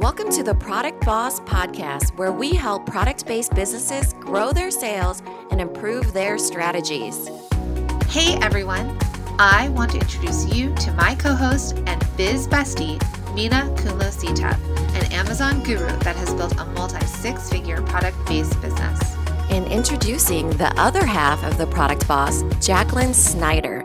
Welcome to the Product Boss podcast, where we help product-based businesses grow their sales and improve their strategies. Hey everyone, I want to introduce you to my co-host and biz bestie, Minna Kulozitap, an Amazon guru that has built a multi-six-figure product-based business. And introducing the other half of the Product Boss, Jacqueline Snyder.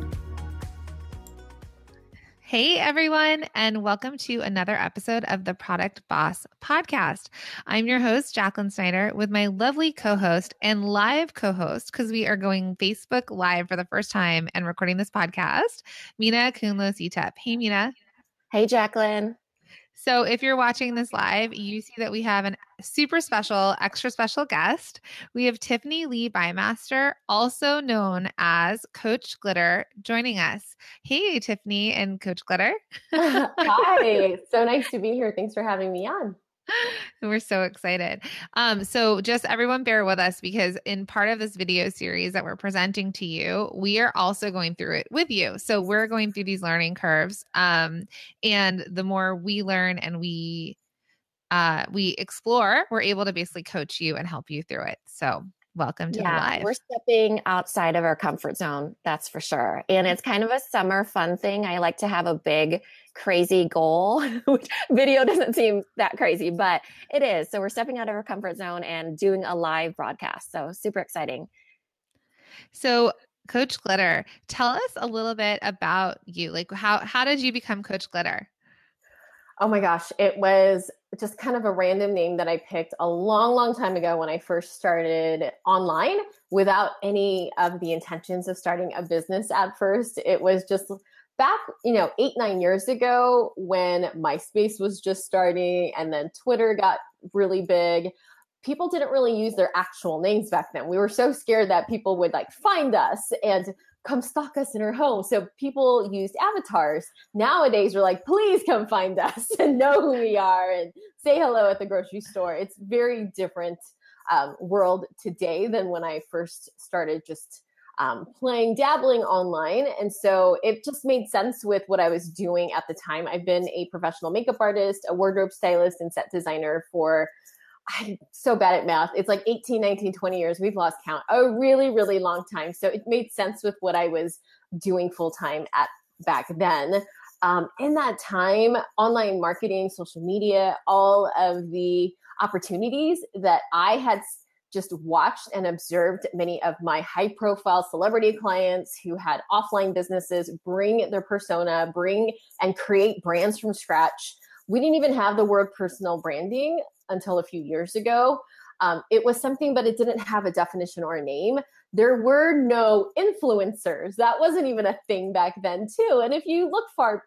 Hey everyone, and welcome to another episode of the Product Boss podcast. I'm your host, Jacqueline Snyder, with my lovely co-host and live co-host, because we are going Facebook Live for the first time and recording this podcast, Minna Khounlo-Sithep. Hey Minna. Hey Jacqueline. So if you're watching this live, you see that we have a super special, extra special guest. We have Tiffany Lee Bymaster, also known as Coach Glitter, joining us. Hey, Tiffany and Coach Glitter. Hi. So nice to be here. Thanks for having me on. We're so excited. So just everyone bear with us, because in part of this video series that we're presenting to you, we are also going through it with you. So we're going through these learning curves. And the more we learn and we explore, we're able to basically coach you and help you through it. So welcome to the live. We're stepping outside of our comfort zone. That's for sure. And it's kind of a summer fun thing. I like to have a big crazy goal, which video doesn't seem that crazy, but it is. So we're stepping out of our comfort zone and doing a live broadcast. So super exciting. So Coach Glitter, tell us a little bit about you. Like how did you become Coach Glitter? Oh my gosh. It was just kind of a random name that I picked a long time ago when I first started online without any of the intentions of starting a business at first. It was just back, 8-9 years ago when MySpace was just starting and then Twitter got really big. People didn't really use their actual names back then. We were so scared that people would find us and come stalk us in our home. So people used avatars. Nowadays we're please come find us and know who we are and say hello at the grocery store. It's very different world today than when I first started just dabbling online. And so it just made sense with what I was doing at the time. I've been a professional makeup artist, a wardrobe stylist, and set designer for, I'm so bad at math. It's 18, 19, 20 years. We've lost count. A really, really long time. So it made sense with what I was doing full time at back then. In that time, online marketing, social media, all of the opportunities that I had just watched and observed many of my high profile celebrity clients who had offline businesses bring their persona, and create brands from scratch. We didn't even have the word personal branding until a few years ago. It was something, but it didn't have a definition or a name. There were no influencers. That wasn't even a thing back then too. And if you look far,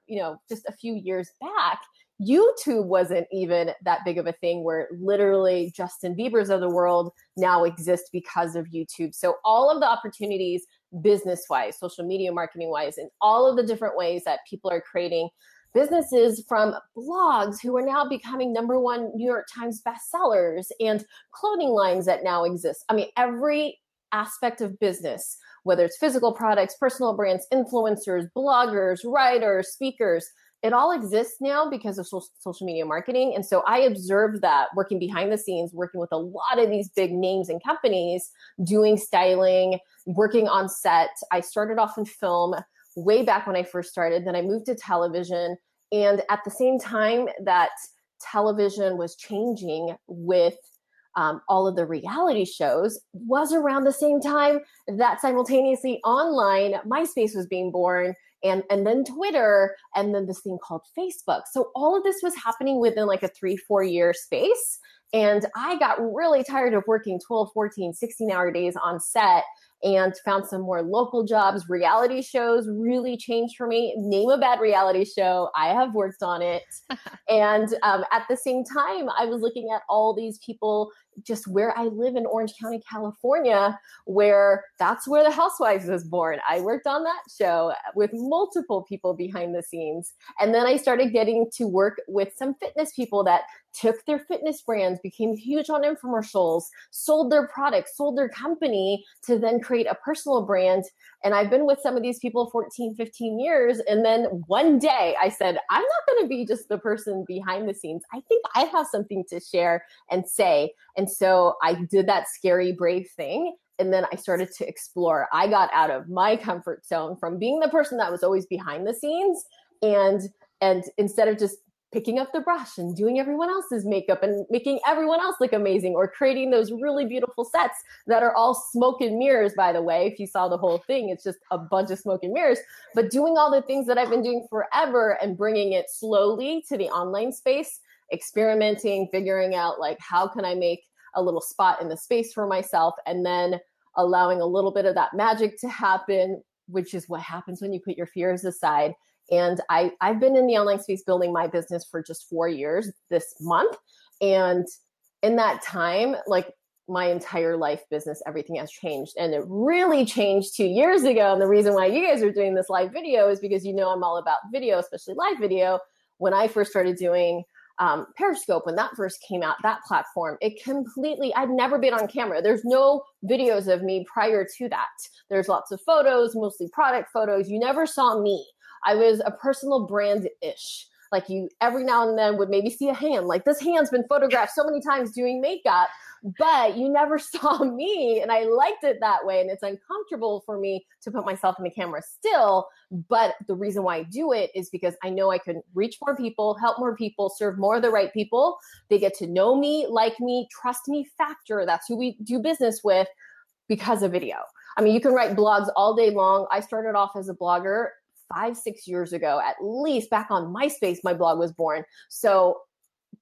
just a few years back, YouTube wasn't even that big of a thing, where literally Justin Bieber's of the world now exist because of YouTube. So all of the opportunities business-wise, social media marketing-wise, and all of the different ways that people are creating businesses, from blogs who are now becoming #1 New York Times bestsellers, and clothing lines that now exist. I mean, every aspect of business, whether it's physical products, personal brands, influencers, bloggers, writers, speakers, it all exists now because of social media marketing. And so I observed that working behind the scenes, working with a lot of these big names and companies, doing styling, working on set. I started off in film way back when I first started. Then I moved to television. And at the same time that television was changing with all of the reality shows, was around the same time that simultaneously online MySpace was being born, and then Twitter, and then this thing called Facebook. So all of this was happening within a 3-4 year space. And I got really tired of working 12, 14, 16-hour days on set, and found some more local jobs. Reality shows really changed for me. Name a bad reality show. I have worked on it. And at the same time, I was looking at all these people just where I live in Orange County, California, where that's where The Housewives was born. I worked on that show with multiple people behind the scenes. And then I started getting to work with some fitness people that took their fitness brands, became huge on infomercials, sold their products, sold their company to then create a personal brand. And I've been with some of these people 14, 15 years. And then one day I said, I'm not going to be just the person behind the scenes. I think I have something to share and say. And so I did that scary, brave thing. And then I started to explore. I got out of my comfort zone from being the person that was always behind the scenes. And instead of just picking up the brush and doing everyone else's makeup and making everyone else look amazing or creating those really beautiful sets that are all smoke and mirrors, by the way, if you saw the whole thing, it's just a bunch of smoke and mirrors, but doing all the things that I've been doing forever and bringing it slowly to the online space, experimenting, figuring out like, how can I make a little spot in the space for myself? And then allowing a little bit of that magic to happen, which is what happens when you put your fears aside. And I've been in the online space building my business for just 4 years this month. And in that time, like my entire life business, everything has changed. And it really changed 2 years ago. And the reason why you guys are doing this live video is because, you know, I'm all about video, especially live video. When I first started doing Periscope, when that first came out, that platform, it completely, I'd never been on camera. There's no videos of me prior to that. There's lots of photos, mostly product photos. You never saw me. I was a personal brand-ish. Like you every now and then would maybe see a hand, like this hand's been photographed so many times doing makeup, but you never saw me. And I liked it that way. And it's uncomfortable for me to put myself in the camera still. But the reason why I do it is because I know I can reach more people, help more people, serve more of the right people. They get to know me, like me, trust me factor. That's who we do business with because of video. I mean, you can write blogs all day long. I started off as a blogger 5-6 years ago, at least back on MySpace, my blog was born. So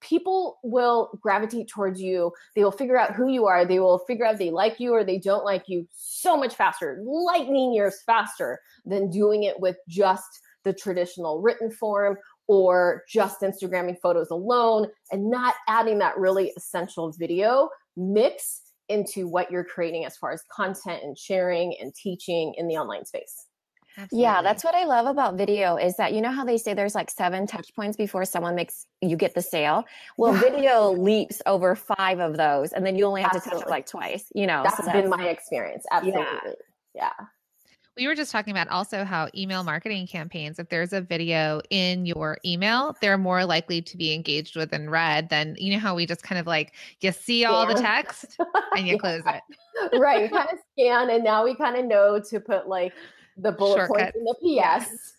people will gravitate towards you. They will figure out who you are. They will figure out if they like you or they don't like you so much faster, lightning years faster than doing it with just the traditional written form or just Instagramming photos alone and not adding that really essential video mix into what you're creating as far as content and sharing and teaching in the online space. Absolutely. Yeah, that's what I love about video is that, you know how they say there's like 7 touch points before someone makes, you get the sale. Well, video leaps over 5 of those and then you only have to touch it like twice, you know. That's been my experience. Absolutely. Yeah. We were just talking about also how email marketing campaigns, if there's a video in your email, they're more likely to be engaged with and read than, you know, how we just kind of like, you see all the text and you close it. Right. You kind of scan and now we kind of know to put like the bullet points in the PS,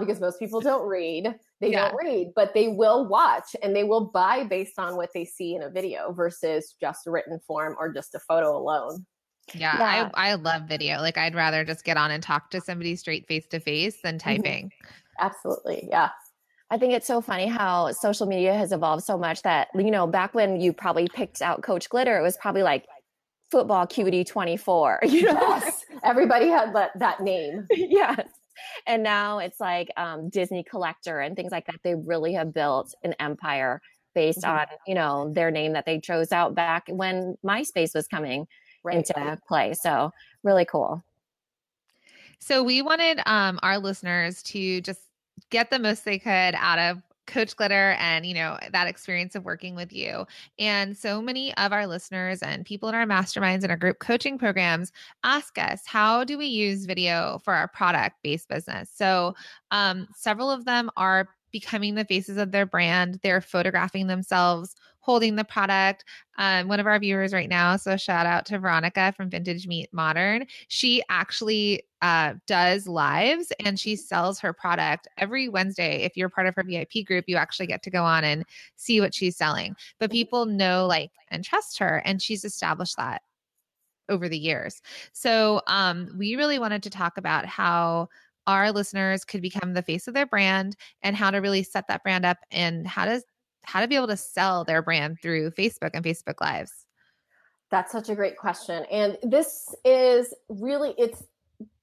because most people don't read. They don't read, but they will watch and they will buy based on what they see in a video versus just a written form or just a photo alone. Yeah. I love video. Like I'd rather just get on and talk to somebody straight face to face than typing. Absolutely. Yeah. I think it's so funny how social media has evolved so much that, you know, back when you probably picked out Coach Glitter, it was probably like Football Cutie 24, you know, everybody had that name. Yes. And now it's like Disney Collector and things like that. They really have built an empire based on, you know, their name that they chose out back when MySpace was coming into play. So really cool. So we wanted our listeners to just get the most they could out of Coach Glitter and, you know, that experience of working with you. And so many of our listeners and people in our masterminds and our group coaching programs ask us, how do we use video for our product-based business? So several of them are becoming the faces of their brand. They're photographing themselves, holding the product. One of our viewers right now, so shout out to Veronica from Vintage Meet Modern. She actually does lives and she sells her product every Wednesday. If you're part of her VIP group, you actually get to go on and see what she's selling. But people know, like, and trust her, and she's established that over the years. So we really wanted to talk about how our listeners could become the face of their brand and how to really set that brand up and how to be able to sell their brand through Facebook and Facebook Lives. That's such a great question. And this is really, it's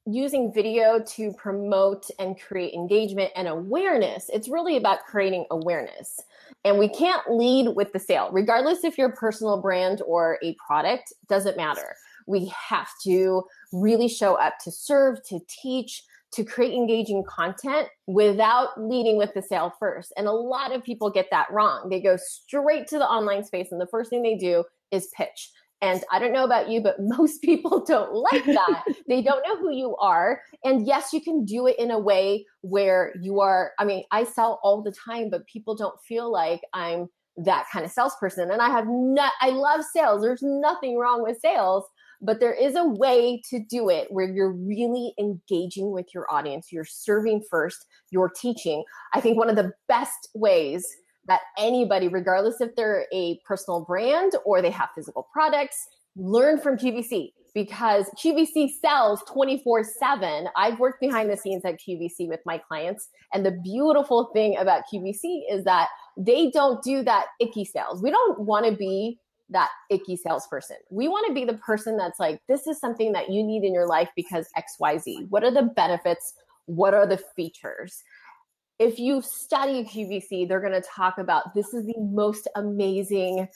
using video to promote and create engagement and awareness. It's really about creating awareness. And we can't lead with the sale, regardless if you're a personal brand or a product, doesn't matter. We have to really show up to serve, to teach, to create engaging content without leading with the sale first. And a lot of people get that wrong. They go straight to the online space and the first thing they do is pitch. And I don't know about you, but most people don't like that. They don't know who you are. And yes, you can do it in a way where you are, I mean, I sell all the time, but people don't feel like I'm that kind of salesperson. And I love sales. There's nothing wrong with sales, but there is a way to do it where you're really engaging with your audience. You're serving first, you're teaching. I think one of the best ways that anybody, regardless if they're a personal brand or they have physical products, learn from QVC, because QVC sells 24/7. I've worked behind the scenes at QVC with my clients. And the beautiful thing about QVC is that they don't do that icky sales. We don't want to be that icky salesperson. We want to be the person that's like, this is something that you need in your life because XYZ. What are the benefits? What are the features? If you study QVC, they're going to talk about this is the most amazing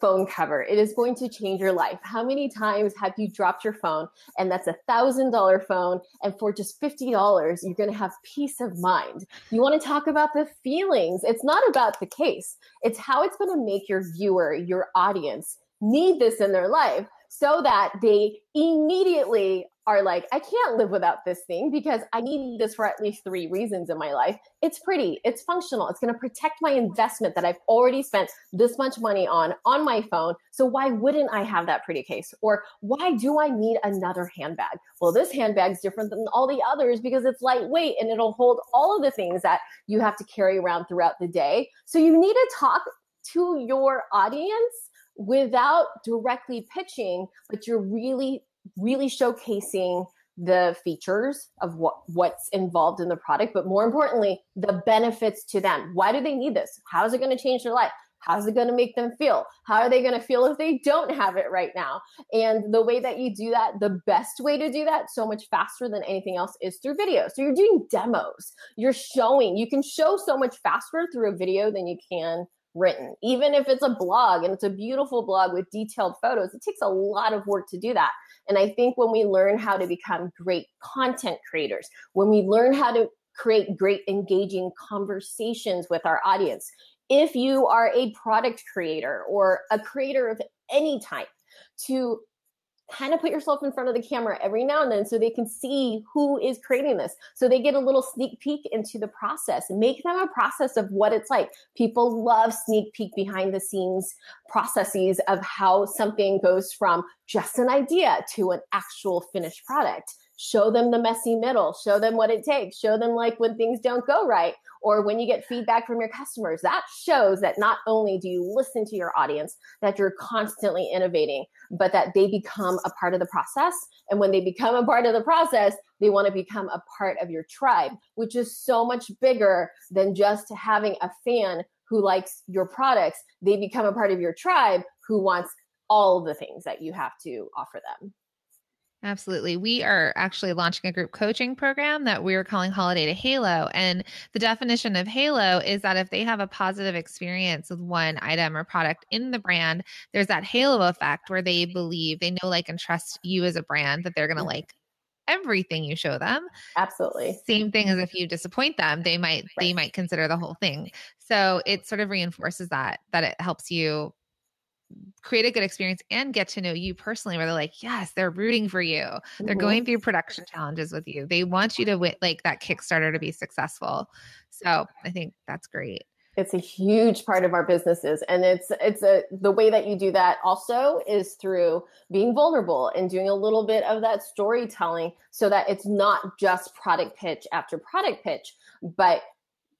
phone cover. It is going to change your life. How many times have you dropped your phone? And that's $1,000 phone. And for just $50, you're going to have peace of mind. You want to talk about the feelings. It's not about the case. It's how it's going to make your viewer, your audience need this in their life so that they immediately are like, I can't live without this thing because I need this for at least 3 reasons in my life. It's pretty, it's functional, it's going to protect my investment that I've already spent this much money on my phone. So why wouldn't I have that pretty case? Or why do I need another handbag? Well, this handbag's different than all the others because it's lightweight and it'll hold all of the things that you have to carry around throughout the day. So you need to talk to your audience without directly pitching, but you're really showcasing the features of what's involved in the product, but more importantly, the benefits to them. Why do they need this? How is it going to change their life? How is it going to make them feel? How are they going to feel if they don't have it right now? And the way that you do that, the best way to do that so much faster than anything else is through video. So you're doing demos. You're showing. You can show so much faster through a video than you can written. Even if it's a blog and it's a beautiful blog with detailed photos, it takes a lot of work to do that. And I think when we learn how to become great content creators, when we learn how to create great engaging conversations with our audience, if you are a product creator or a creator of any type, to kind of put yourself in front of the camera every now and then so they can see who is creating this. So they get a little sneak peek into the process. Make them a process of what it's like. People love sneak peek behind the scenes processes of how something goes from just an idea to an actual finished product. Show them the messy middle. Show them what it takes. Show them like when things don't go right or when you get feedback from your customers. That shows that not only do you listen to your audience, that you're constantly innovating, but that they become a part of the process. And when they become a part of the process, they want to become a part of your tribe, which is so much bigger than just having a fan who likes your products. They become a part of your tribe who wants all the things that you have to offer them. Absolutely. We are actually launching a group coaching program that we're calling Holiday to Halo. And the definition of halo is that if they have a positive experience with one item or product in the brand, there's that halo effect where they believe, they know, like, and trust you as a brand that they're going to like everything you show them. Absolutely. Same thing as if you disappoint them, they might consider the whole thing. So it sort of reinforces that it helps you create a good experience and get to know you personally, where they're like, yes, they're rooting for you. Mm-hmm. They're going through production challenges with you. They want you to win, like, that Kickstarter to be successful. So I think that's great. It's a huge part of our businesses. And the way that you do that also is through being vulnerable and doing a little bit of that storytelling so that it's not just product pitch after product pitch, but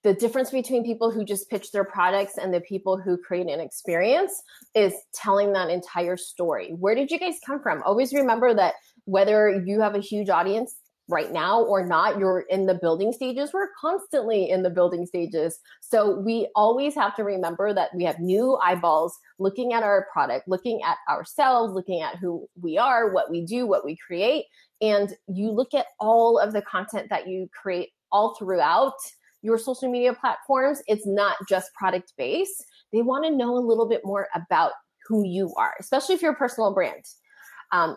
the difference between people who just pitch their products and the people who create an experience is telling that entire story. Where did you guys come from? Always remember that whether you have a huge audience right now or not, you're in the building stages. We're constantly in the building stages. So we always have to remember that we have new eyeballs looking at our product, looking at ourselves, looking at who we are, what we do, what we create. And you look at all of the content that you create all throughout your social media platforms, it's not just product based. They want to know a little bit more about who you are, especially if you're a personal brand.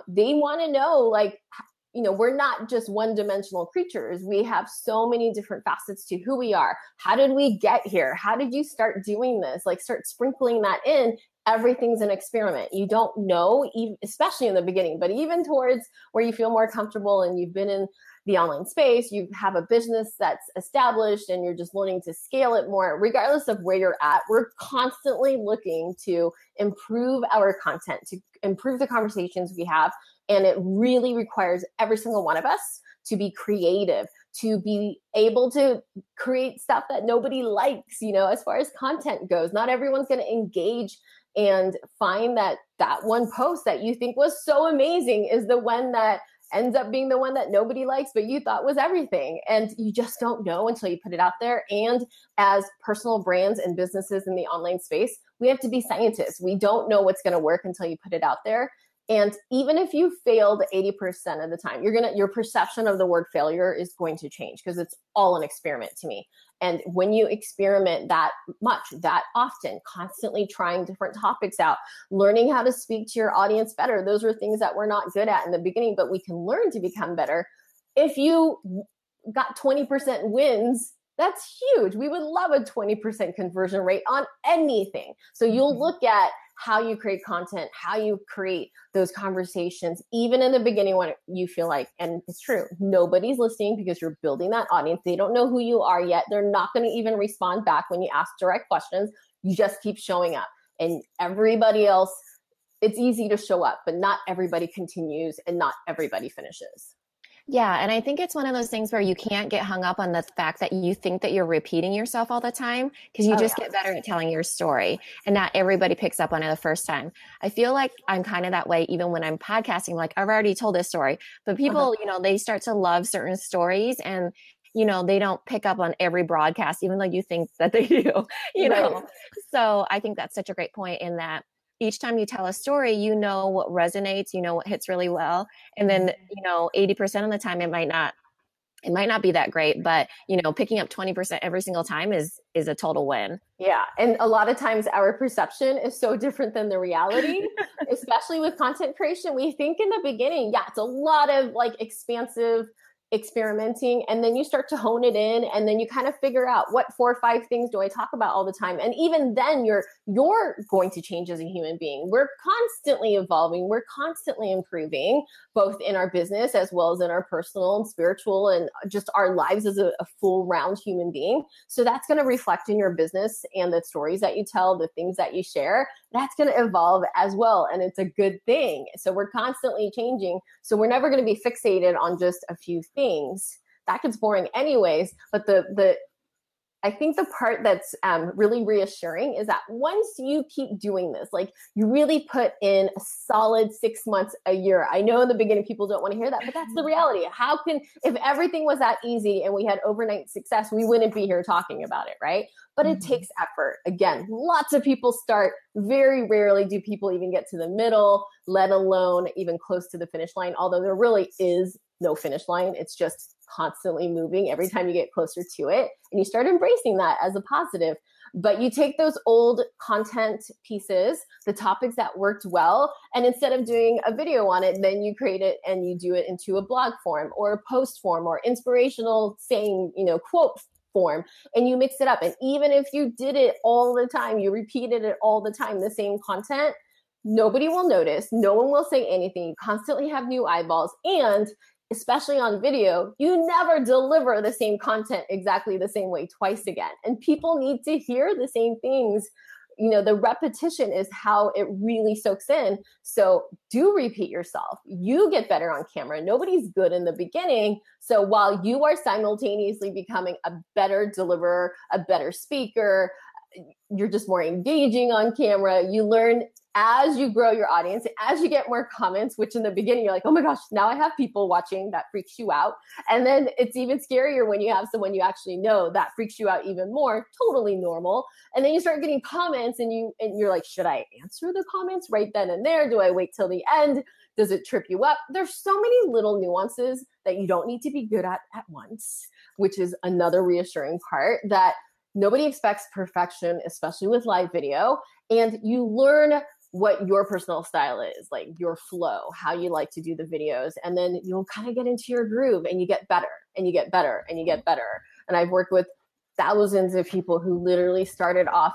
They want to know, like, you know, we're not just one-dimensional creatures. We have so many different facets to who we are. How did we get here? How did you start doing this? Like, start sprinkling that in. Everything's an experiment. You don't know, especially in the beginning, but even towards where you feel more comfortable and you've been in the online space, you have a business that's established and you're just learning to scale it more. Regardless of where you're at, we're constantly looking to improve our content, to improve the conversations we have. And it really requires every single one of us to be creative, to be able to create stuff that nobody likes, you know, as far as content goes. Not everyone's going to engage and find that that one post that you think was so amazing is the one that ends up being the one that nobody likes, but you thought was everything. And you just don't know until you put it out there. And as personal brands and businesses in the online space, we have to be scientists. We don't know what's going to work until you put it out there. And even if you failed 80% of the time, your perception of the word failure is going to change, because it's all an experiment to me. And when you experiment that much, that often, constantly trying different topics out, learning how to speak to your audience better, those are things that we're not good at in the beginning, but we can learn to become better. If you got 20% wins, that's huge. We would love a 20% conversion rate on anything. So you'll look at how you create content, how you create those conversations, even in the beginning when you feel like, and it's true, nobody's listening because you're building that audience. They don't know who you are yet. They're not going to even respond back when you ask direct questions. You just keep showing up, and everybody else, it's easy to show up, but not everybody continues and not everybody finishes. Yeah. And I think it's one of those things where you can't get hung up on the fact that you think that you're repeating yourself all the time, because you just get better at telling your story, and not everybody picks up on it the first time. I feel like I'm kind of that way even when I'm podcasting, like I've already told this story, but people, you know, they start to love certain stories, and you know, they don't pick up on every broadcast, even though you think that they do, you know? So I think that's such a great point in that. Each time you tell a story, you know what resonates, you know what hits really well. And then, you know, 80% of the time it might not be that great, but you know, picking up 20% every single time is a total win. Yeah. And a lot of times our perception is so different than the reality, especially with content creation. We think in the beginning, it's a lot of like expansive experimenting, and then you start to hone it in, and then you kind of figure out what 4 or 5 things do I talk about all the time. And even then you're going to change as a human being. We're constantly evolving. We're constantly improving, both in our business as well as in our personal and spiritual and just our lives as a full round human being. So that's going to reflect in your business and the stories that you tell, the things that you share. That's going to evolve as well. And it's a good thing. So we're constantly changing. So we're never going to be fixated on just a few things. That gets boring anyways. But I think the part that's really reassuring is that once you keep doing this, like you really put in a solid 6 months, a year. I know in the beginning, people don't want to hear that, but that's the reality. If everything was that easy and we had overnight success, we wouldn't be here talking about it, right? But it takes effort. Again, lots of people start. Very rarely do people even get to the middle, let alone even close to the finish line. Although there really is no finish line. It's just constantly moving every time you get closer to it, and you start embracing that as a positive. But you take those old content pieces, the topics that worked well, and instead of doing a video on it, then you create it and you do it into a blog form or a post form or inspirational saying, you know, quote form, and you mix it up. And even if you did it all the time, you repeated it all the time, the same content, nobody will notice. No one will say anything. You constantly have new eyeballs, and especially on video, you never deliver the same content exactly the same way twice again. And people need to hear the same things. You know, the repetition is how it really soaks in. So do repeat yourself. You get better on camera. Nobody's good in the beginning. So while you are simultaneously becoming a better deliverer, a better speaker, you're just more engaging on camera. You learn as you grow your audience, as you get more comments, which in the beginning, you're like, oh my gosh, now I have people watching. That freaks you out. And then it's even scarier when you have someone you actually know. That freaks you out even more, totally normal. And then you start getting comments and you're like, should I answer the comments right then and there? Do I wait till the end? Does it trip you up? There's so many little nuances that you don't need to be good at once, which is another reassuring part that nobody expects perfection, especially with live video. And you learn what your personal style is, like your flow, how you like to do the videos. And then you'll kind of get into your groove and you get better and you get better and you get better. And I've worked with thousands of people who literally started off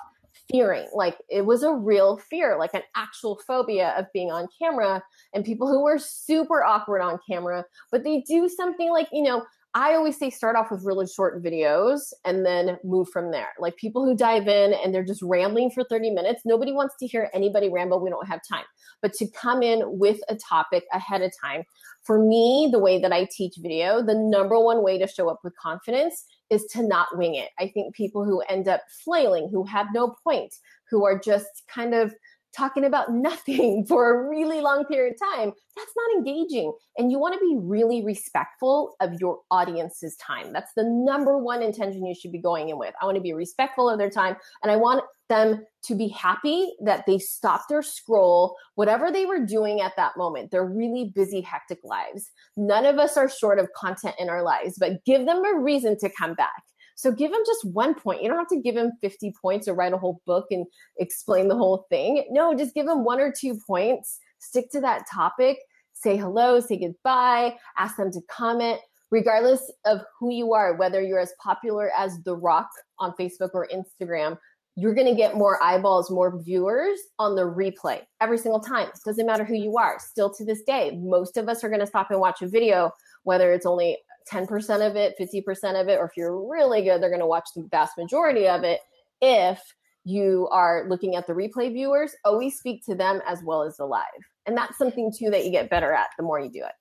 fearing, like it was a real fear, like an actual phobia of being on camera, and people who were super awkward on camera, but they do something like, you know, I always say start off with really short videos and then move from there. Like people who dive in and they're just rambling for 30 minutes, nobody wants to hear anybody ramble. We don't have time. But to come in with a topic ahead of time, for me, the way that I teach video, the number one way to show up with confidence is to not wing it. I think people who end up flailing, who have no point, who are just kind of talking about nothing for a really long period of time, that's not engaging. And you want to be really respectful of your audience's time. That's the number one intention you should be going in with. I want to be respectful of their time, and I want them to be happy that they stopped their scroll, whatever they were doing at that moment. They're really busy, hectic lives. None of us are short of content in our lives, but give them a reason to come back. So give him just 1 point. You don't have to give him 50 points or write a whole book and explain the whole thing. No, just give him 1 or 2 points. Stick to that topic. Say hello, say goodbye, ask them to comment. Regardless of who you are, whether you're as popular as The Rock on Facebook or Instagram, you're going to get more eyeballs, more viewers on the replay every single time. It doesn't matter who you are. Still to this day, most of us are going to stop and watch a video, whether it's only 10% of it, 50% of it, or if you're really good, they're going to watch the vast majority of it. If you are looking at the replay viewers, always speak to them as well as the live. And that's something too that you get better at the more you do it.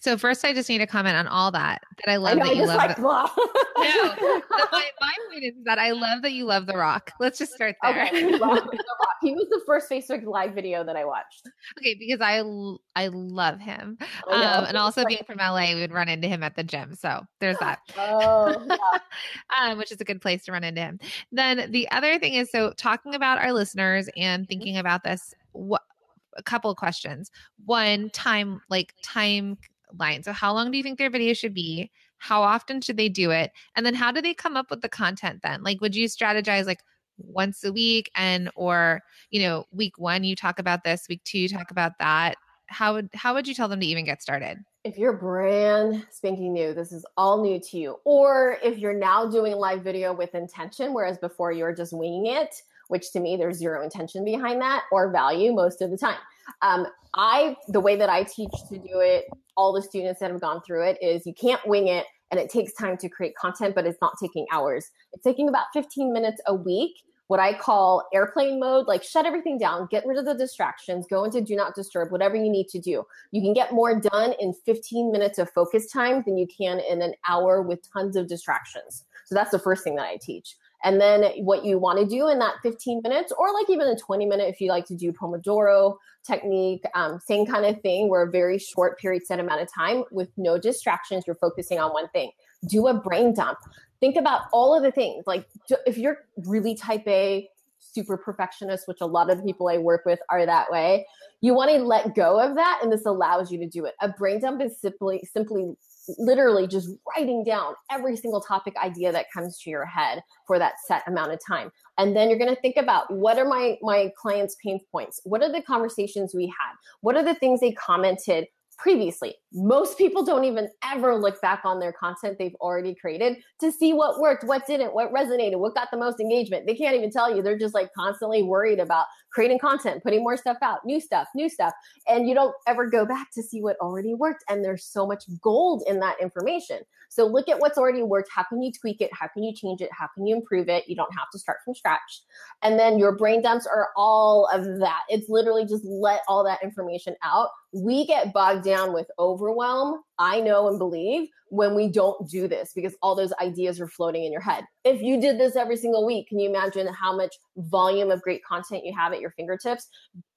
So first I just need to comment on all that I love. I know, that you love like, blah. No, my point is that I love that you love The Rock. Let's just start there. Okay, The Rock. He was the first Facebook live video that I watched. Okay, because I love him. Oh, yeah. And also being from LA, we would run into him at the gym. So there's that. Oh, yeah. Which is a good place to run into him. Then the other thing is, so talking about our listeners and thinking about this, a couple of questions. One, timeline. So how long do you think their video should be? How often should they do it? And then how do they come up with the content then? Like, would you strategize like once a week or, you know, week one, you talk about this, week two, you talk about that. How would you tell them to even get started? If you're brand spanking new, this is all new to you. Or if you're now doing live video with intention, whereas before you were just winging it, which to me, there's zero intention behind that or value most of the time. The way that I teach to do it, all the students that have gone through it is you can't wing it, and it takes time to create content, but it's not taking hours. It's taking about 15 minutes a week, what I call airplane mode, like shut everything down, get rid of the distractions, go into do not disturb, whatever you need to do. You can get more done in 15 minutes of focus time than you can in an hour with tons of distractions. So that's the first thing that I teach. And then what you want to do in that 15 minutes or like even a 20 minute, if you like to do Pomodoro technique, same kind of thing where a very short period, set amount of time with no distractions, you're focusing on one thing. Do a brain dump. Think about all of the things. Like if you're really type A, super perfectionist, which a lot of the people I work with are that way, you want to let go of that. And this allows you to do it. A brain dump is simply literally just writing down every single topic idea that comes to your head for that set amount of time. And then you're going to think about what are my clients' pain points? What are the conversations we had? What are the things they commented previously? Most people don't even ever look back on their content they've already created to see what worked, what didn't, what resonated, what got the most engagement. They can't even tell you. They're just like constantly worried about creating content, putting more stuff out, new stuff. And you don't ever go back to see what already worked. And there's so much gold in that information. So look at what's already worked. How can you tweak it? How can you change it? How can you improve it? You don't have to start from scratch. And then your brain dumps are all of that. It's literally just let all that information out. We get bogged down with overwhelm I know and believe when we don't do this, because all those ideas are floating in your head. If you did this every single week, can you imagine how much volume of great content you have at your fingertips?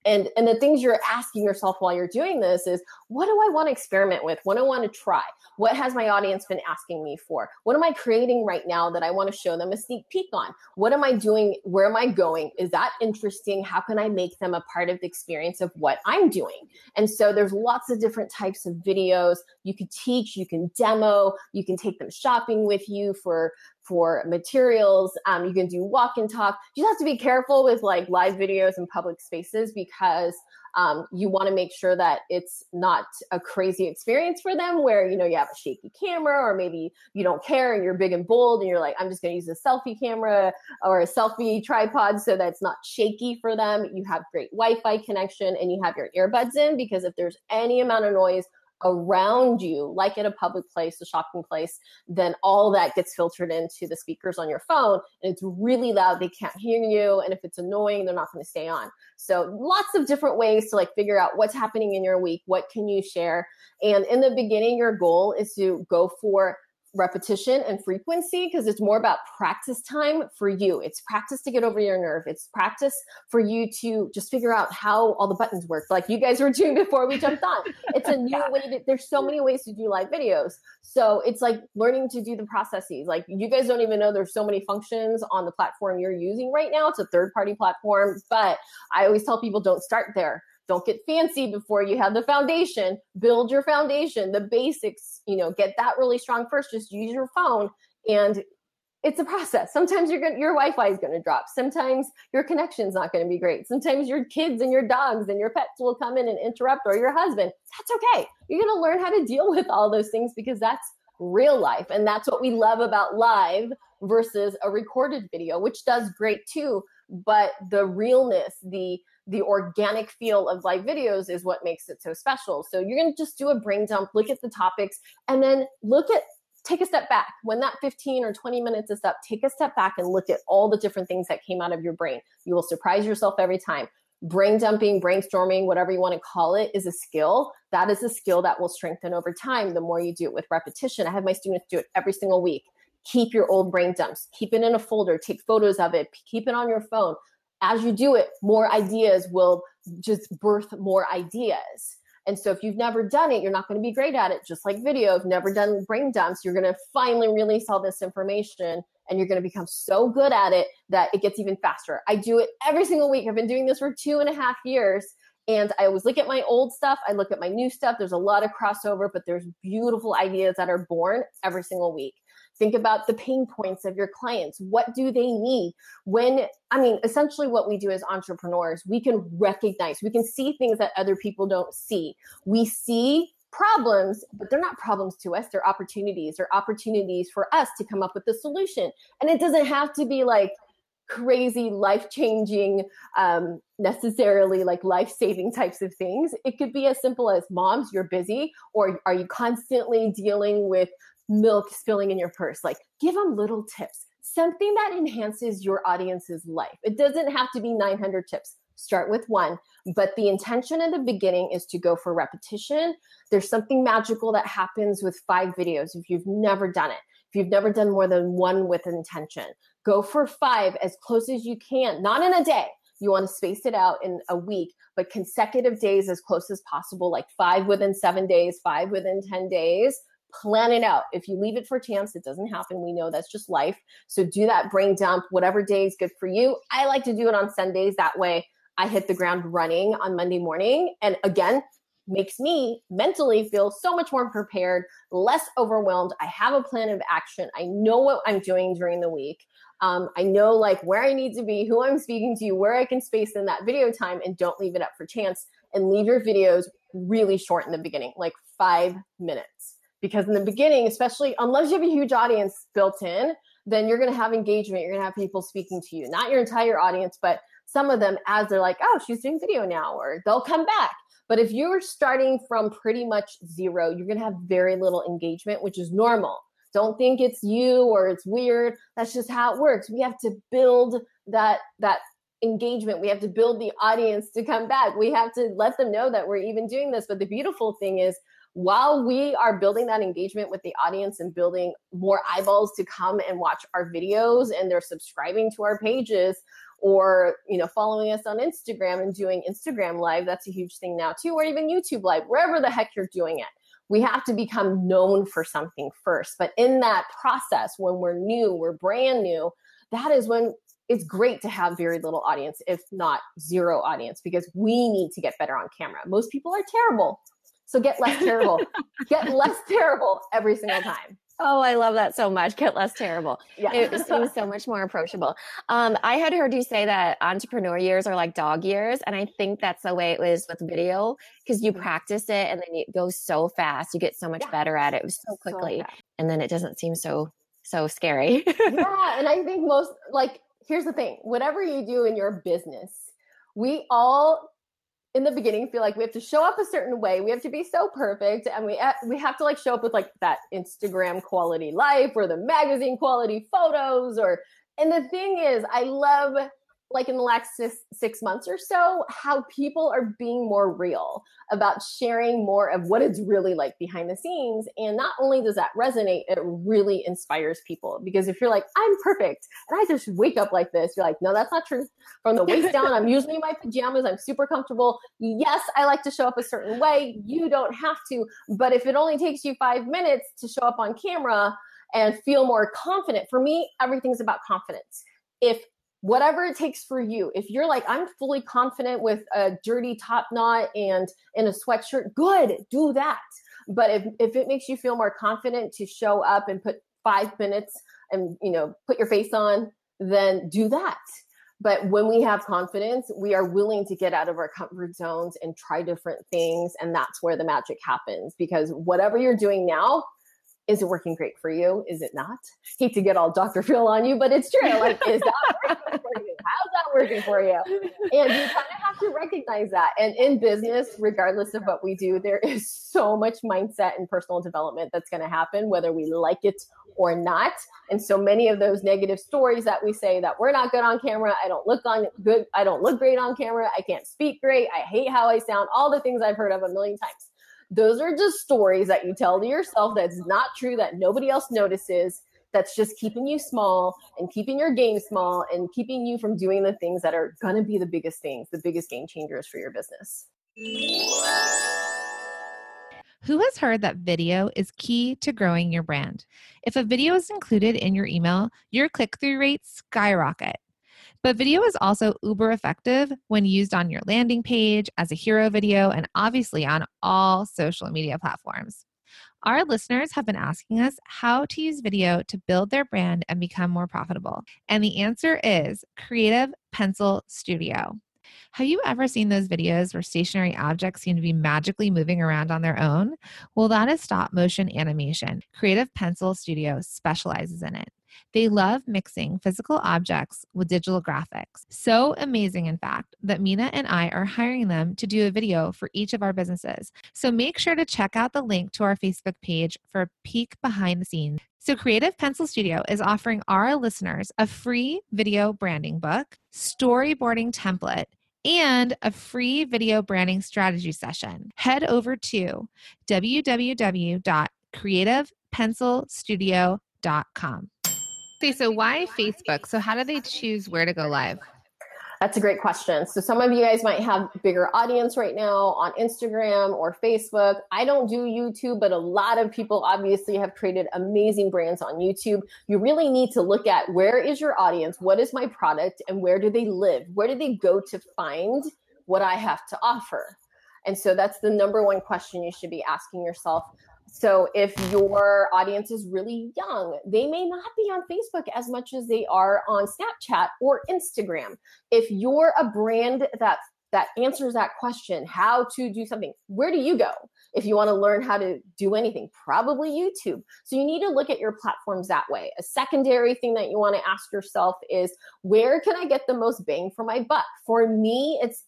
And the things you're asking yourself while you're doing this is, what do I want to experiment with? What do I want to try? What has my audience been asking me for? What am I creating right now that I want to show them a sneak peek on? What am I doing? Where am I going? Is that interesting? How can I make them a part of the experience of what I'm doing? And so there's lots of different types of videos. You can teach, you can demo, you can take them shopping with you for materials. You can do walk and talk. You have to be careful with like live videos in public spaces, because you want to make sure that it's not a crazy experience for them where, you know, you have a shaky camera, or maybe you don't care and you're big and bold and you're like, I'm just going to use a selfie camera or a selfie tripod so that's not shaky for them. You have great Wi-Fi connection and you have your earbuds in, because if there's any amount of noise around you, like at a public place, a shopping place, then all that gets filtered into the speakers on your phone, and it's really loud, they can't hear you, and if it's annoying, they're not going to stay on. So lots of different ways to like figure out what's happening in your week, what can you share. And in the beginning, your goal is to go for repetition and frequency, because it's more about practice time for you. It's practice to get over your nerve. It's practice for you to just figure out how all the buttons work, like you guys were doing before we jumped on. It's a new way that there's so many ways to do live videos. So it's like learning to do the processes. Like you guys don't even know there's so many functions on the platform you're using right now. It's a third-party platform, but I always tell people, don't start there. Don't get fancy before you have the foundation. Build your foundation, the basics, you know, get that really strong first. Just use your phone. And it's a process. Sometimes your Wi-Fi is going to drop. Sometimes your connection's not going to be great. Sometimes your kids and your dogs and your pets will come in and interrupt, or your husband. That's okay. You're going to learn how to deal with all those things, because that's real life. And that's what we love about live versus a recorded video, which does great too. But the realness, the organic feel of live videos is what makes it so special. So you're going to just do a brain dump, look at the topics, and then take a step back. When that 15 or 20 minutes is up, take a step back and look at all the different things that came out of your brain. You will surprise yourself every time. Brain dumping, brainstorming, whatever you want to call it, is a skill. That is a skill that will strengthen over time the more you do it with repetition. I have my students do it every single week. Keep your old brain dumps. Keep it in a folder. Take photos of it. Keep it on your phone. As you do it, more ideas will just birth more ideas. And so if you've never done it, you're not going to be great at it. Just like video, if you've never done brain dumps, you're going to finally release all this information, and you're going to become so good at it that it gets even faster. I do it every single week. I've been doing this for 2.5 years. And I always look at my old stuff. I look at my new stuff. There's a lot of crossover, but there's beautiful ideas that are born every single week. Think about the pain points of your clients. What do they need? Essentially what we do as entrepreneurs, we can recognize, we can see things that other people don't see. We see problems, but they're not problems to us. They're opportunities. They're opportunities for us to come up with a solution. And it doesn't have to be like crazy, life-changing, necessarily like life-saving types of things. It could be as simple as, moms, you're busy, or are you constantly dealing with milk spilling in your purse? Like, give them little tips, something that enhances your audience's life. It doesn't have to be 900 tips. Start with one, but the intention in the beginning is to go for repetition. There's something magical that happens with 5 videos if you've never done it. If you've never done more than one with intention, go for 5 as close as you can, not in a day. You want to space it out in a week, but consecutive days as close as possible, like 5 within 7 days, 5 within 10 days. Plan it out. If you leave it for chance, it doesn't happen. We know that's just life. So do that brain dump, whatever day is good for you. I like to do it on Sundays. That way I hit the ground running on Monday morning. And again, makes me mentally feel so much more prepared, less overwhelmed. I have a plan of action. I know what I'm doing during the week. I know like where I need to be, who I'm speaking to, where I can space in that video time, and don't leave it up for chance, and leave your videos really short in the beginning, like 5 minutes. Because in the beginning, especially unless you have a huge audience built in, then you're going to have engagement. You're going to have people speaking to you, not your entire audience, but some of them, as they're like, oh, she's doing video now, or they'll come back. But if you're starting from pretty much zero, you're going to have very little engagement, which is normal. Don't think it's you or it's weird. That's just how it works. We have to build that engagement. We have to build the audience to come back. We have to let them know that we're even doing this. But the beautiful thing is, while we are building that engagement with the audience and building more eyeballs to come and watch our videos, and they're subscribing to our pages or, you know, following us on Instagram and doing Instagram Live, that's a huge thing now too, or even YouTube Live, wherever the heck you're doing it. We have to become known for something first. But in that process, when we're new, we're brand new, that is when it's great to have very little audience, if not zero audience, because we need to get better on camera. Most people are terrible. So get less terrible. Get less terrible every single time. Oh, I love that so much. Get less terrible. Yeah. It seems so much more approachable. I had heard you say that entrepreneur years are like dog years. And I think that's the way it was with video, because you practice it and then it goes so fast. You get so much better at it so quickly. So and then it doesn't seem so scary. Yeah. And I think most, like, here's the thing, whatever you do in your business, we all in the beginning feel like we have to show up a certain way. We have to be so perfect. And we have to like show up with like that Instagram quality life or the magazine quality photos or, and the thing is, I love like in the last 6 months or so, how people are being more real about sharing more of what it's really like behind the scenes. And not only does that resonate, it really inspires people, because if you're like, I'm perfect and I just wake up like this, you're like, no, that's not true. From the waist down, I'm usually in my pajamas. I'm super comfortable. Yes, I like to show up a certain way. You don't have to, but if it only takes you 5 minutes to show up on camera and feel more confident, for me, everything's about confidence. Whatever it takes for you. If you're like, I'm fully confident with a dirty top knot and in a sweatshirt, good, do that. But if it makes you feel more confident to show up and put 5 minutes and, you know, put your face on, then do that. But when we have confidence, we are willing to get out of our comfort zones and try different things. And that's where the magic happens, because whatever you're doing now, is it working great for you? Is it not? Hate to get all Dr. Phil on you, but it's true. Like, is that working for you? How's that working for you? And you kind of have to recognize that. And in business, regardless of what we do, there is so much mindset and personal development that's going to happen, whether we like it or not. And so many of those negative stories that we say that we're not good on camera, I don't look great on camera, I can't speak great, I hate how I sound, all the things I've heard of a million times. Those are just stories that you tell to yourself that's not true, that nobody else notices, that's just keeping you small and keeping your game small and keeping you from doing the things that are going to be the biggest things, the biggest game changers for your business. Who has heard that video is key to growing your brand? If a video is included in your email, your click-through rates skyrocket. But video is also uber effective when used on your landing page, as a hero video, and obviously on all social media platforms. Our listeners have been asking us how to use video to build their brand and become more profitable. And the answer is Creative Pencil Studio. Have you ever seen those videos where stationary objects seem to be magically moving around on their own? Well, that is stop motion animation. Creative Pencil Studio specializes in it. They love mixing physical objects with digital graphics. So amazing, in fact, that Minna and I are hiring them to do a video for each of our businesses. So make sure to check out the link to our Facebook page for a peek behind the scenes. So Creative Pencil Studio is offering our listeners a free video branding book, storyboarding template, and a free video branding strategy session. Head over to www.creativepencilstudio.com. Okay, so why Facebook? So how do they choose where to go live? That's a great question. So some of you guys might have bigger audience right now on Instagram or Facebook. I don't do YouTube, but a lot of people obviously have created amazing brands on YouTube. You really need to look at, where is your audience? What is my product? And where do they live? Where do they go to find what I have to offer? And so that's the number one question you should be asking yourself. So if your audience is really young, they may not be on Facebook as much as they are on Snapchat or Instagram. If you're a brand that answers that question, how to do something, where do you go? If you want to learn how to do anything, probably YouTube. So you need to look at your platforms that way. A secondary thing that you want to ask yourself is, where can I get the most bang for my buck? For me, it's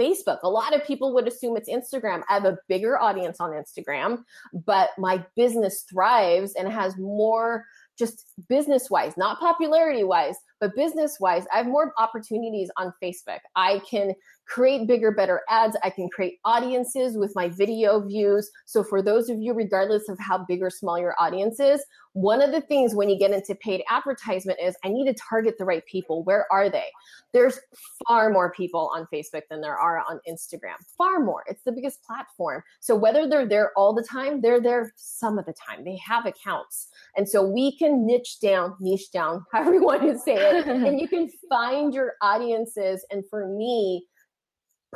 Facebook. A lot of people would assume it's Instagram. I have a bigger audience on Instagram, but my business thrives and has more, just business-wise, not popularity-wise, but business-wise, I have more opportunities on Facebook. I can create bigger, better ads. I can create audiences with my video views. So for those of you, regardless of how big or small your audience is, one of the things when you get into paid advertisement is I need to target the right people. Where are they? There's far more people on Facebook than there are on Instagram. Far more. It's the biggest platform. So whether they're there all the time, they're there some of the time. They have accounts. And so we can niche down, however you want to say it. And you can find your audiences. And for me,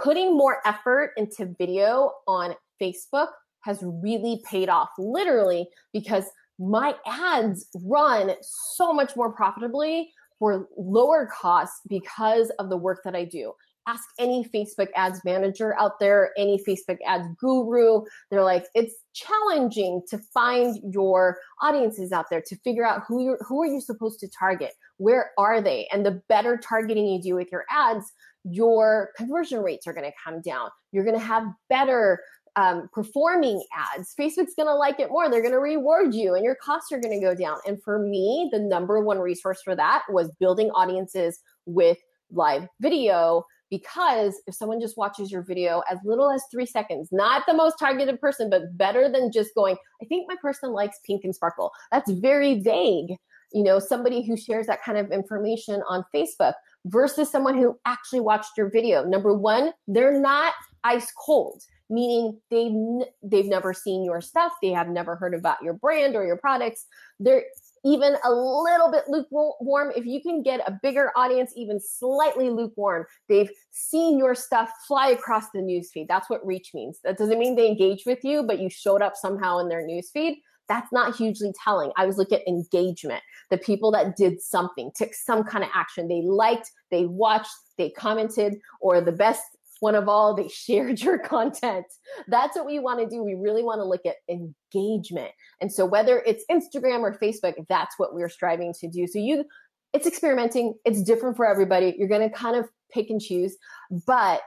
putting more effort into video on Facebook has really paid off, literally, because my ads run so much more profitably for lower costs because of the work that I do. Ask any Facebook ads manager out there, any Facebook ads guru. They're like, it's challenging to find your audiences out there, to figure out who are you supposed to target? Where are they? And the better targeting you do with your ads, your conversion rates are going to come down. You're going to have better performing ads. Facebook's going to like it more. They're going to reward you and your costs are going to go down. And for me, the number one resource for that was building audiences with live video, because if someone just watches your video as little as 3 seconds, not the most targeted person, but better than just going, I think my person likes pink and sparkle. That's very vague. You know, somebody who shares that kind of information on Facebook versus someone who actually watched your video. Number one, they're not ice cold, meaning they've never seen your stuff. They have never heard about your brand or your products. They're even a little bit lukewarm. If you can get a bigger audience, even slightly lukewarm, they've seen your stuff fly across the newsfeed. That's what reach means. That doesn't mean they engage with you, but you showed up somehow in their newsfeed. That's not hugely telling. I was looking at engagement, the people that did something, took some kind of action. They liked, they watched, they commented, or the best one of all, they shared your content. That's what we want to do. We really want to look at engagement. And so whether it's Instagram or Facebook, that's what we're striving to do. So it's experimenting. It's different for everybody. You're going to kind of pick and choose. But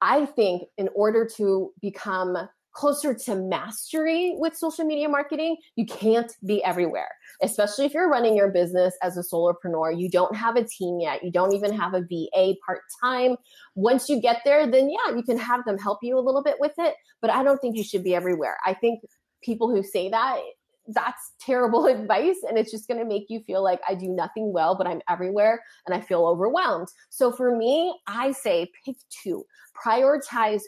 I think in order to become closer to mastery with social media marketing, you can't be everywhere, especially if you're running your business as a solopreneur. You don't have a team yet. You don't even have a VA part-time. Once you get there, then yeah, you can have them help you a little bit with it. But I don't think you should be everywhere. I think people who say that, that's terrible advice. And it's just going to make you feel like I do nothing well, but I'm everywhere and I feel overwhelmed. So for me, I say pick two, prioritize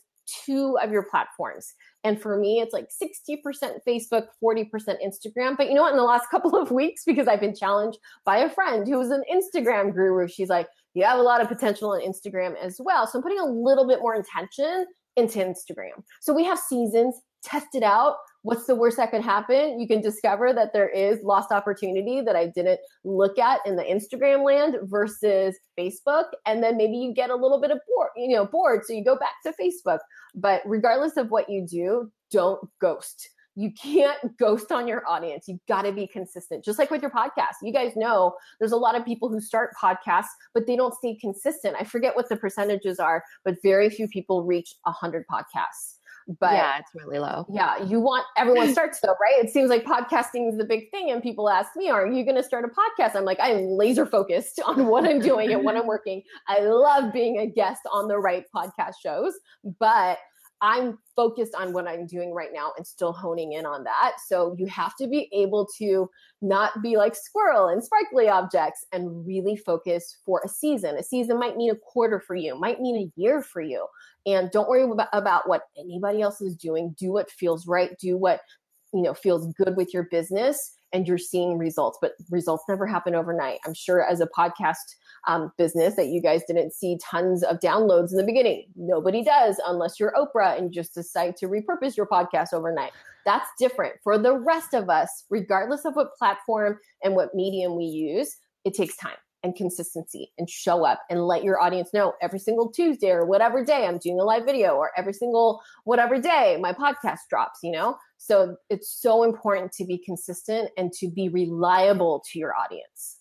two of your platforms. And for me, it's like 60% Facebook, 40% Instagram. But you know what? In the last couple of weeks, because I've been challenged by a friend who was an Instagram guru, she's like, you have a lot of potential on Instagram as well. So I'm putting a little bit more intention into Instagram. So we have seasons, test it out. What's the worst that could happen? You can discover that there is lost opportunity that I didn't look at in the Instagram land versus Facebook. And then maybe you get a little bit of bored. So you go back to Facebook. But regardless of what you do, don't ghost. You can't ghost on your audience. You got to be consistent. Just like with your podcast. You guys know there's a lot of people who start podcasts, but they don't stay consistent. I forget what the percentages are, but very few people reach 100 podcasts. But yeah, it's really low. Yeah, you want everyone starts though, right? It seems like podcasting is the big thing. And people ask me, are you going to start a podcast? I'm like, I'm laser focused on what I'm doing and what I'm working. I love being a guest on the right podcast shows, but I'm focused on what I'm doing right now and still honing in on that. So you have to be able to not be like squirrel and sparkly objects and really focus for a season. A season might mean a quarter for you, might mean a year for you. And don't worry about what anybody else is doing. Do what feels right. Do what feels good with your business, and you're seeing results. But results never happen overnight. I'm sure as a podcast business that you guys didn't see tons of downloads in the beginning. Nobody does unless you're Oprah and just decide to repurpose your podcast overnight. That's different. For the rest of us, regardless of what platform and what medium we use, it takes time and consistency and show up and let your audience know every single Tuesday or whatever day I'm doing a live video or every single whatever day my podcast drops, So it's so important to be consistent and to be reliable to your audience.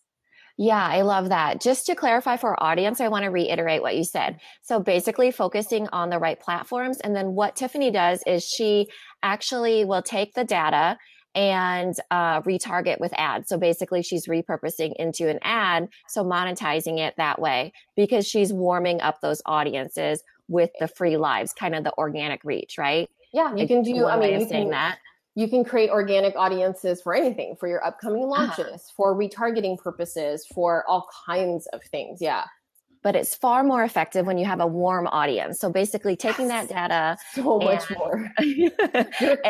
Yeah, I love that. Just to clarify for our audience, I want to reiterate what you said. So basically focusing on the right platforms. And then what Tiffany does is she actually will take the data and retarget with ads. So basically she's repurposing into an ad. So monetizing it that way because she's warming up those audiences with the free lives, kind of the organic reach, right? Yeah, you can do, I mean, you can create organic audiences for anything, for your upcoming launches, for retargeting purposes, for all kinds of things. Yeah. But it's far more effective when you have a warm audience. So basically taking that data. So much more. Your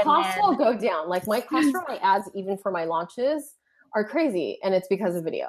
costs will go down. Like my costs for my ads, even for my launches, are crazy. And it's because of video.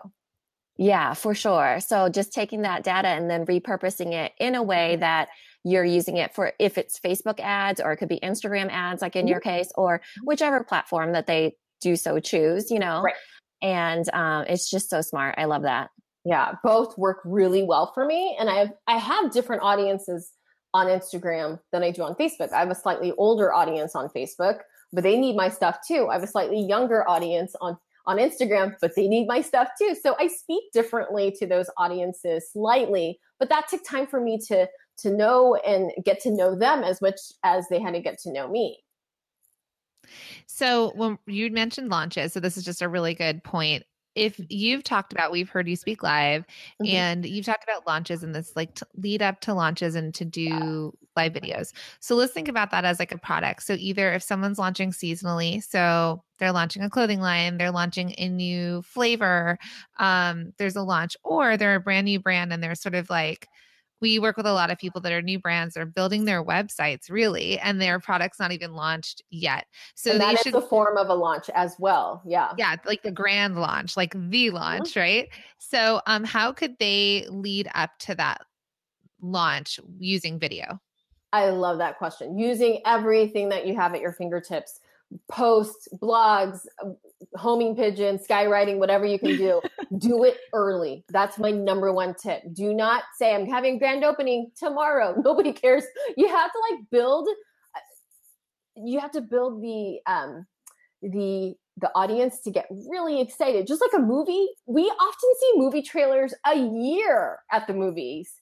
Yeah, for sure. So just taking that data and then repurposing it in a way that you're using it for, if it's Facebook ads, or it could be Instagram ads, like in your case, or whichever platform that they do so choose, you know, right. And it's just so smart. I love that. Yeah. Both work really well for me. And I have different audiences on Instagram than I do on Facebook. I have a slightly older audience on Facebook, but they need my stuff too. I have a slightly younger audience on Instagram, but they need my stuff too. So I speak differently to those audiences slightly, but that took time for me to know and get to know them as much as they had to get to know me. So when you mentioned launches, so this is just a really good point. If you've talked about, we've heard you speak live and you've talked about launches and this like lead up to launches and to do live videos. So let's think about that as like a product. So either if someone's launching seasonally, so they're launching a clothing line, they're launching a new flavor, there's a launch, or they're a brand new brand and they're sort of like, we work with a lot of people that are new brands, they're building their websites really, and their product's not even launched yet. So and that is the form of a launch as well. Yeah. Yeah. Like the grand launch, like the launch, right? So how could they lead up to that launch using video? I love that question. Using everything that you have at your fingertips, posts, blogs, homing pigeon, skywriting, whatever you can do, do it early. That's my number one tip. Do not say, I'm having grand opening tomorrow. Nobody cares. You have to build the audience to get really excited. Just like a movie. We often see movie trailers a year at the movies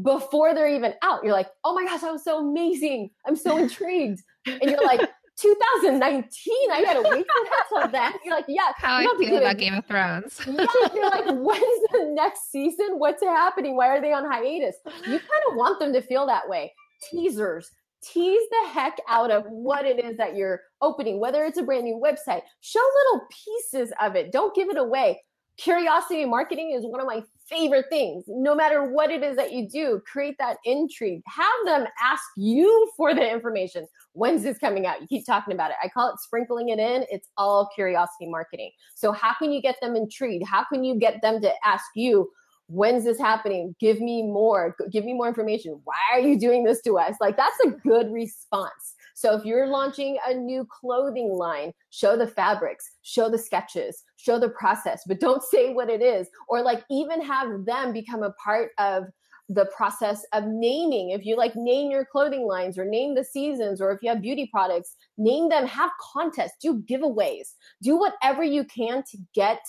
before they're even out. You're like, oh my gosh, that was so amazing. I'm so intrigued. And you're like, 2019, I gotta wait for that till then. You're like, yeah. How I feel about Game of Thrones. Yeah, you're like, when's the next season? What's happening? Why are they on hiatus? You kind of want them to feel that way. Teasers. Tease the heck out of what it is that you're opening, whether it's a brand new website. Show little pieces of it. Don't give it away. Curiosity marketing is one of my favorite things. No matter what it is that you do, create that intrigue. Have them ask you for the information. When's this coming out? You keep talking about it. I call it sprinkling it in. It's all curiosity marketing. So how can you get them intrigued? How can you get them to ask you, when's this happening? Give me more. Give me more information. Why are you doing this to us? Like, that's a good response. So if you're launching a new clothing line, show the fabrics, show the sketches, show the process, but don't say what it is, or like even have them become a part of the process of naming. If you like name your clothing lines or name the seasons, or if you have beauty products, name them, have contests, do giveaways, do whatever you can to get,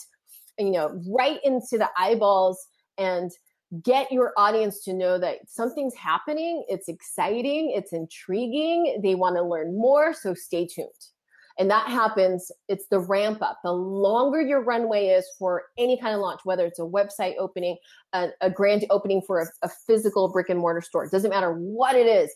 you know, right into the eyeballs and get your audience to know that something's happening. It's exciting. It's intriguing. They want to learn more. So stay tuned. And that happens. It's the ramp up. The longer your runway is for any kind of launch, whether it's a website opening, a grand opening for a physical brick and mortar store, it doesn't matter what it is.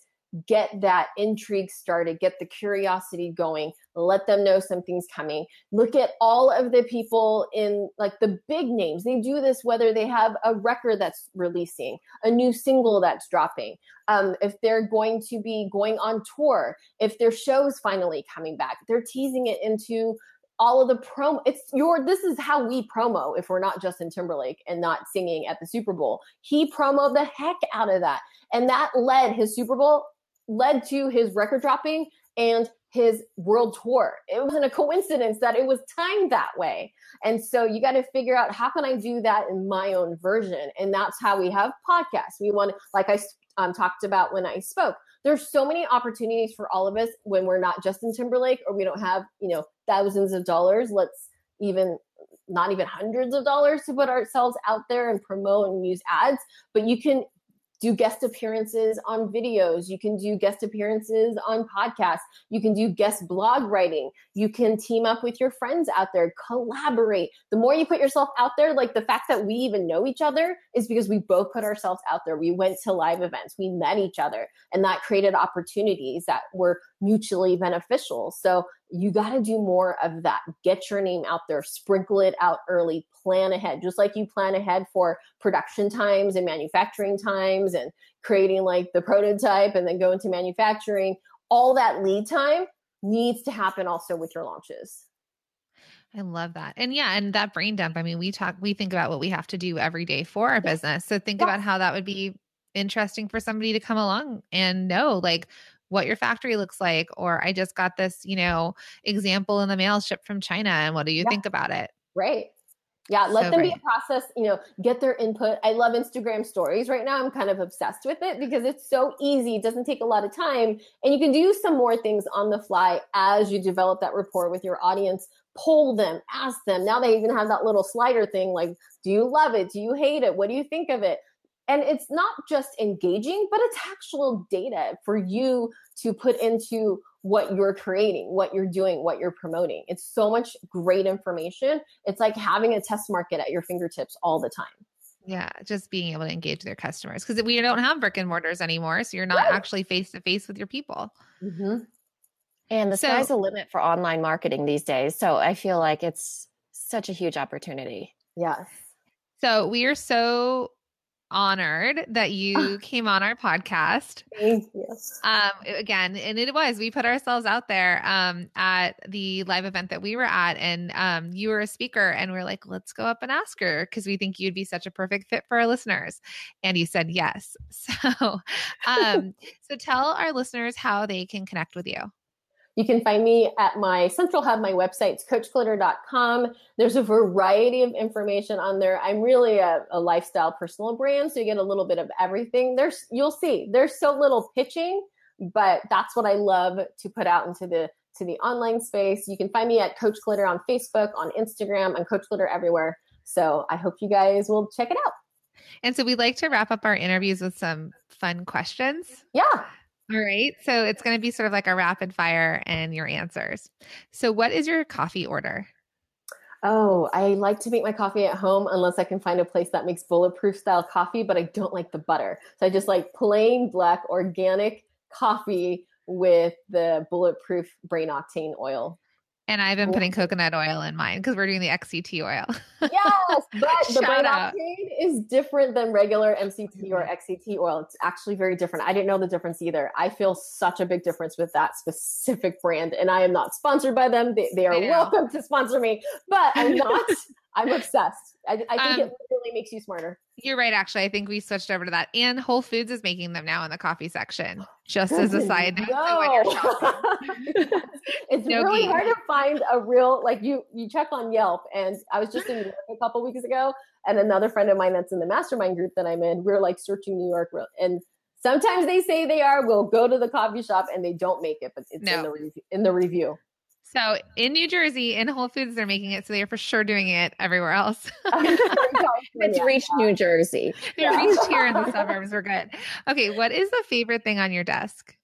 Get that intrigue started. Get the curiosity going. Let them know something's coming. Look at all of the people in like the big names. They do this whether they have a record that's releasing, a new single that's dropping, if they're going to be going on tour, if their show's finally coming back. They're teasing it into all of the promo. This is how we promo if we're not Justin Timberlake and not singing at the Super Bowl. He promoted the heck out of that. And that led his Super Bowl, led to his record dropping and his world tour. It wasn't a coincidence that it was timed that way. And so you got to figure out, how can I do that in my own version? And that's how we have podcasts. We want, like I talked about when I spoke, there's so many opportunities for all of us when we're not Justin Timberlake, or we don't have, you know, thousands of dollars. Let's even not even hundreds of dollars to put ourselves out there and promote and use ads, but you can do guest appearances on videos. You can do guest appearances on podcasts. You can do guest blog writing. You can team up with your friends out there, collaborate. The more you put yourself out there, like the fact that we even know each other is because we both put ourselves out there. We went to live events, we met each other, and that created opportunities that were mutually beneficial. So you got to do more of that. Get your name out there, sprinkle it out early, plan ahead, just like you plan ahead for production times and manufacturing times and creating like the prototype and then going to manufacturing. All that lead time needs to happen also with your launches. I love that. And yeah, and that brain dump. I mean, we think about what we have to do every day for our business. So think about how that would be interesting for somebody to come along and know, like, what your factory looks like, or I just got this, you know, example in the mail shipped from China. And what do you think about it? Right. Yeah. Let them be a process, you know, get their input. I love Instagram stories right now. I'm kind of obsessed with it because it's so easy. It doesn't take a lot of time, and you can do some more things on the fly as you develop that rapport with your audience. Poll them, ask them. Now they even have that little slider thing. Like, do you love it? Do you hate it? What do you think of it? And it's not just engaging, but it's actual data for you to put into what you're creating, what you're doing, what you're promoting. It's so much great information. It's like having a test market at your fingertips all the time. Yeah, just being able to engage their customers, because we don't have brick and mortars anymore. So you're not actually face to face with your people. Mm-hmm. And the sky's the limit for online marketing these days. So I feel like it's such a huge opportunity. Yes. So we are so honored that you came on our podcast. Thank you. Again, and it was, we put ourselves out there at the live event that we were at, and you were a speaker, and we're like, let's go up and ask her because we think you'd be such a perfect fit for our listeners. And you said yes. So, so tell our listeners how they can connect with you. You can find me at my central hub. My website's coachglitter.com. There's a variety of information on there. I'm really a lifestyle personal brand, so you get a little bit of everything. You'll see there's so little pitching, but that's what I love to put out into the online space. You can find me at Coach Glitter on Facebook, on Instagram, and Coach Glitter everywhere. So I hope you guys will check it out. And so we like to wrap up our interviews with some fun questions. Yeah. All right. So it's going to be sort of like a rapid fire and your answers. So what is your coffee order? Oh, I like to make my coffee at home unless I can find a place that makes bulletproof style coffee, but I don't like the butter. So I just like plain black organic coffee with the bulletproof brain octane oil. And I've been putting coconut oil in mine because we're doing the MCT oil. Yes, but the brain octane is different than regular MCT or XCT oil. It's actually very different. I didn't know the difference either. I feel such a big difference with that specific brand, and I am not sponsored by them. They are welcome to sponsor me, but I'm not. I'm obsessed. I think it really makes you smarter. You're right, actually. I think we switched over to that. And Whole Foods is making them now in the coffee section, just as a side note. So when you're shopping. It's no really hard to find a real, like you check on Yelp. And I was just in New York a couple weeks ago, and another friend of mine that's in the mastermind group that I'm in, we're like searching New York. And sometimes they say they are, we'll go to the coffee shop and they don't make it, but it's in the review. So in New Jersey, in Whole Foods, they're making it. So they're for sure doing it everywhere else. It's reached New Jersey. It reached here in the suburbs. We're good. Okay. What is the favorite thing on your desk?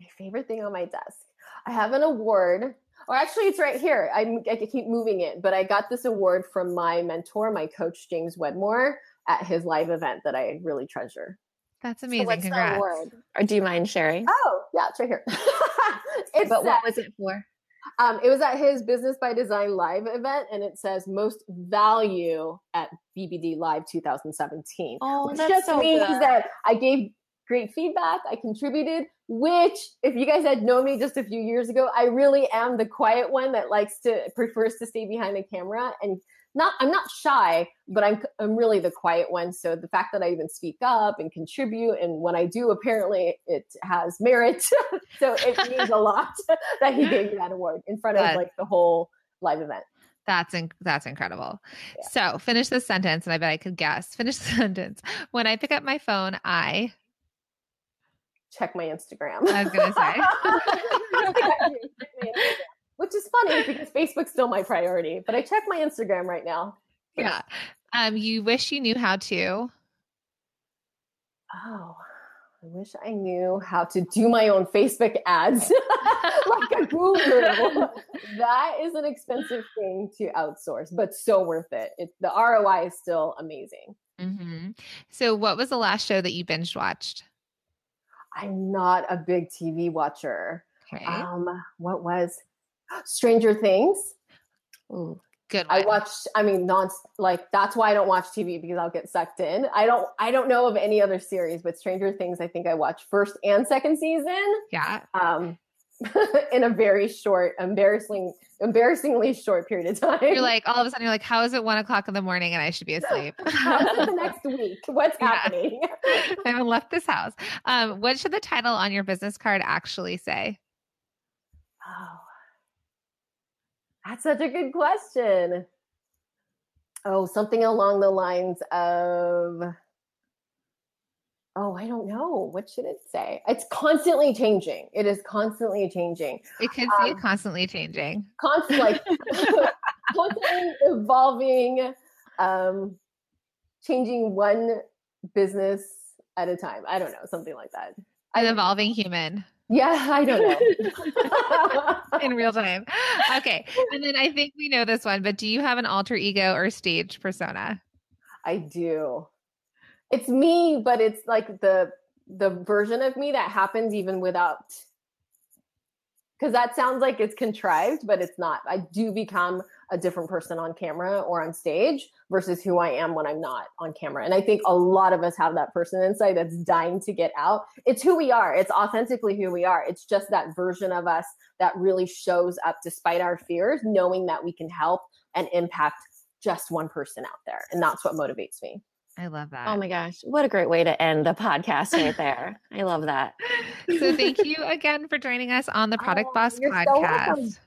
My favorite thing on my desk. I have an award, or actually it's right here. I keep moving it, but I got this award from my mentor, my coach, James Wedmore, at his live event that I really treasure. That's amazing. So what's Congrats. The award? Or do you mind sharing? Oh yeah, it's right here. But what was it for? It was at his Business by Design live event, and it says most value at BBD Live 2017. Oh, which that's just so means good. That I gave great feedback. I contributed, which if you guys had known me just a few years ago, I really am the quiet one that prefers to stay behind the camera, and I'm not shy, but I'm really the quiet one. So the fact that I even speak up and contribute, and when I do, apparently it has merit. So it means a lot that he gave me that award in front of like the whole live event. That's incredible. Yeah. So finish this sentence, and I bet I could guess. Finish the sentence. When I pick up my phone, I check my Instagram. I was going to say. Which is funny because Facebook's still my priority, but I check my Instagram right now. Yeah. You wish you knew how to oh, I wish I knew how to do my own Facebook ads like a guru. That is an expensive thing to outsource, but so worth it. The ROI is still amazing. Mm-hmm. So what was the last show that you binge watched? I'm not a big TV watcher. Okay. What was Stranger Things? Ooh. Good one. I watched, I mean, that's why I don't watch TV, because I'll get sucked in. I don't know of any other series, but Stranger Things, I think I watched first and second season. Yeah. In a very short, embarrassingly short period of time. You're like, all of a sudden you're like, how is it 1 o'clock in the morning and I should be asleep? How's it the next week? What's happening? I haven't left this house. What should the title on your business card actually say? Oh. That's such a good question. Oh, something along the lines of, I don't know. What should it say? It's constantly changing. It is constantly changing. It could be constantly changing. Constantly evolving, changing one business at a time. I don't know, something like that. An evolving human. Yeah, I don't know. In real time. Okay. And then I think we know this one, but do you have an alter ego or stage persona? I do. It's me, but it's like the version of me that happens even without, because that sounds like it's contrived, but it's not. I do become a different person on camera or on stage versus who I am when I'm not on camera. And I think a lot of us have that person inside that's dying to get out. It's who we are. It's authentically who we are. It's just that version of us that really shows up despite our fears, knowing that we can help and impact just one person out there. And that's what motivates me. I love that. Oh my gosh. What a great way to end the podcast right there. I love that. So thank you again for joining us on the Product Boss podcast. So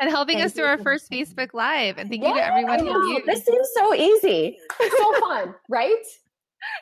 and helping us through our first Facebook Live. And thank you to everyone who viewed. This seems so easy. It's so fun, right?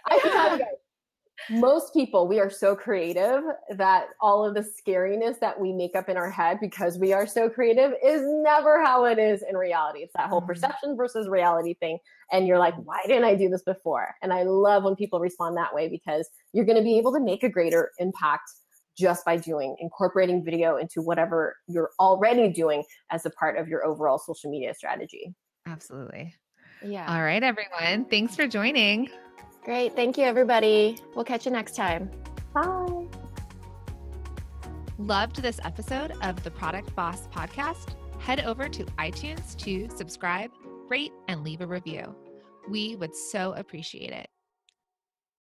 I can tell you guys, most people, we are so creative that all of the scariness that we make up in our head because we are so creative is never how it is in reality. It's that whole perception versus reality thing. And you're like, why didn't I do this before? And I love when people respond that way, because you're going to be able to make a greater impact just by incorporating video into whatever you're already doing as a part of your overall social media strategy. Absolutely. Yeah. All right, everyone. Thanks for joining. Great. Thank you, everybody. We'll catch you next time. Bye. Loved this episode of the Product Boss podcast? Head over to iTunes to subscribe, rate, and leave a review. We would so appreciate it.